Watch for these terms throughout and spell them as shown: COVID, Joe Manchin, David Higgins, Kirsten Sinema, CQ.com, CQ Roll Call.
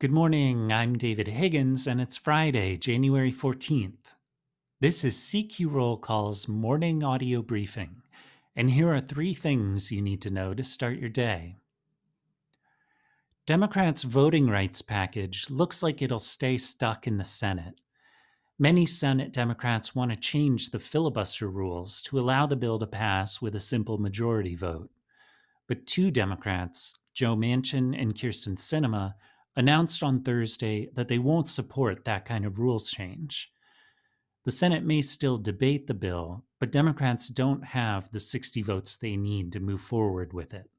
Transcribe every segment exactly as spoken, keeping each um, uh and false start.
Good morning, I'm David Higgins, and it's Friday, January fourteenth. This is C Q Roll Call's morning audio briefing, and here are three things you need to know to start your day. Democrats' voting rights package looks like it'll stay stuck in the Senate. Many Senate Democrats want to change the filibuster rules to allow the bill to pass with a simple majority vote. But two Democrats, Joe Manchin and Kirsten Sinema, announced on Thursday that they won't support that kind of rules change. The Senate may still debate the bill, but Democrats don't have the sixty votes they need to move forward with it.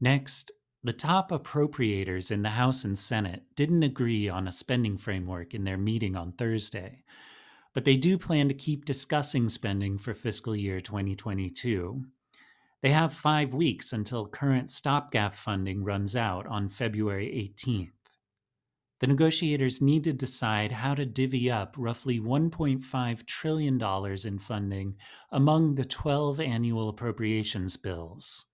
Next, the top appropriators in the House and Senate didn't agree on a spending framework in their meeting on Thursday, but they do plan to keep discussing spending for fiscal year twenty twenty-two. They have five weeks until current stopgap funding runs out on February eighteenth. The negotiators need to decide how to divvy up roughly one point five trillion dollars in funding among the twelve annual appropriations bills.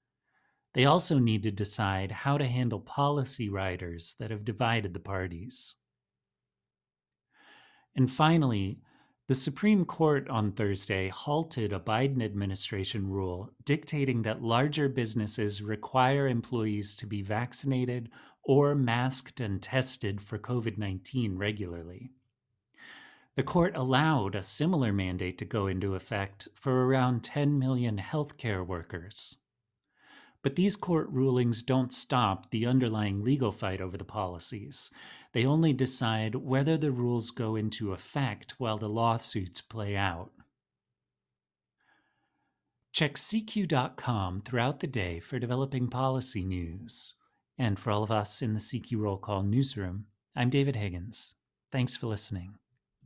They also need to decide how to handle policy riders that have divided the parties. And finally, the Supreme Court on Thursday halted a Biden administration rule dictating that larger businesses require employees to be vaccinated or masked and tested for COVID nineteen regularly. The court allowed a similar mandate to go into effect for around ten million healthcare workers. But these court rulings don't stop the underlying legal fight over the policies. They only decide whether the rules go into effect while the lawsuits play out. Check C Q dot com throughout the day for developing policy news. And for all of us in the C Q Roll Call newsroom, I'm David Higgins. Thanks for listening.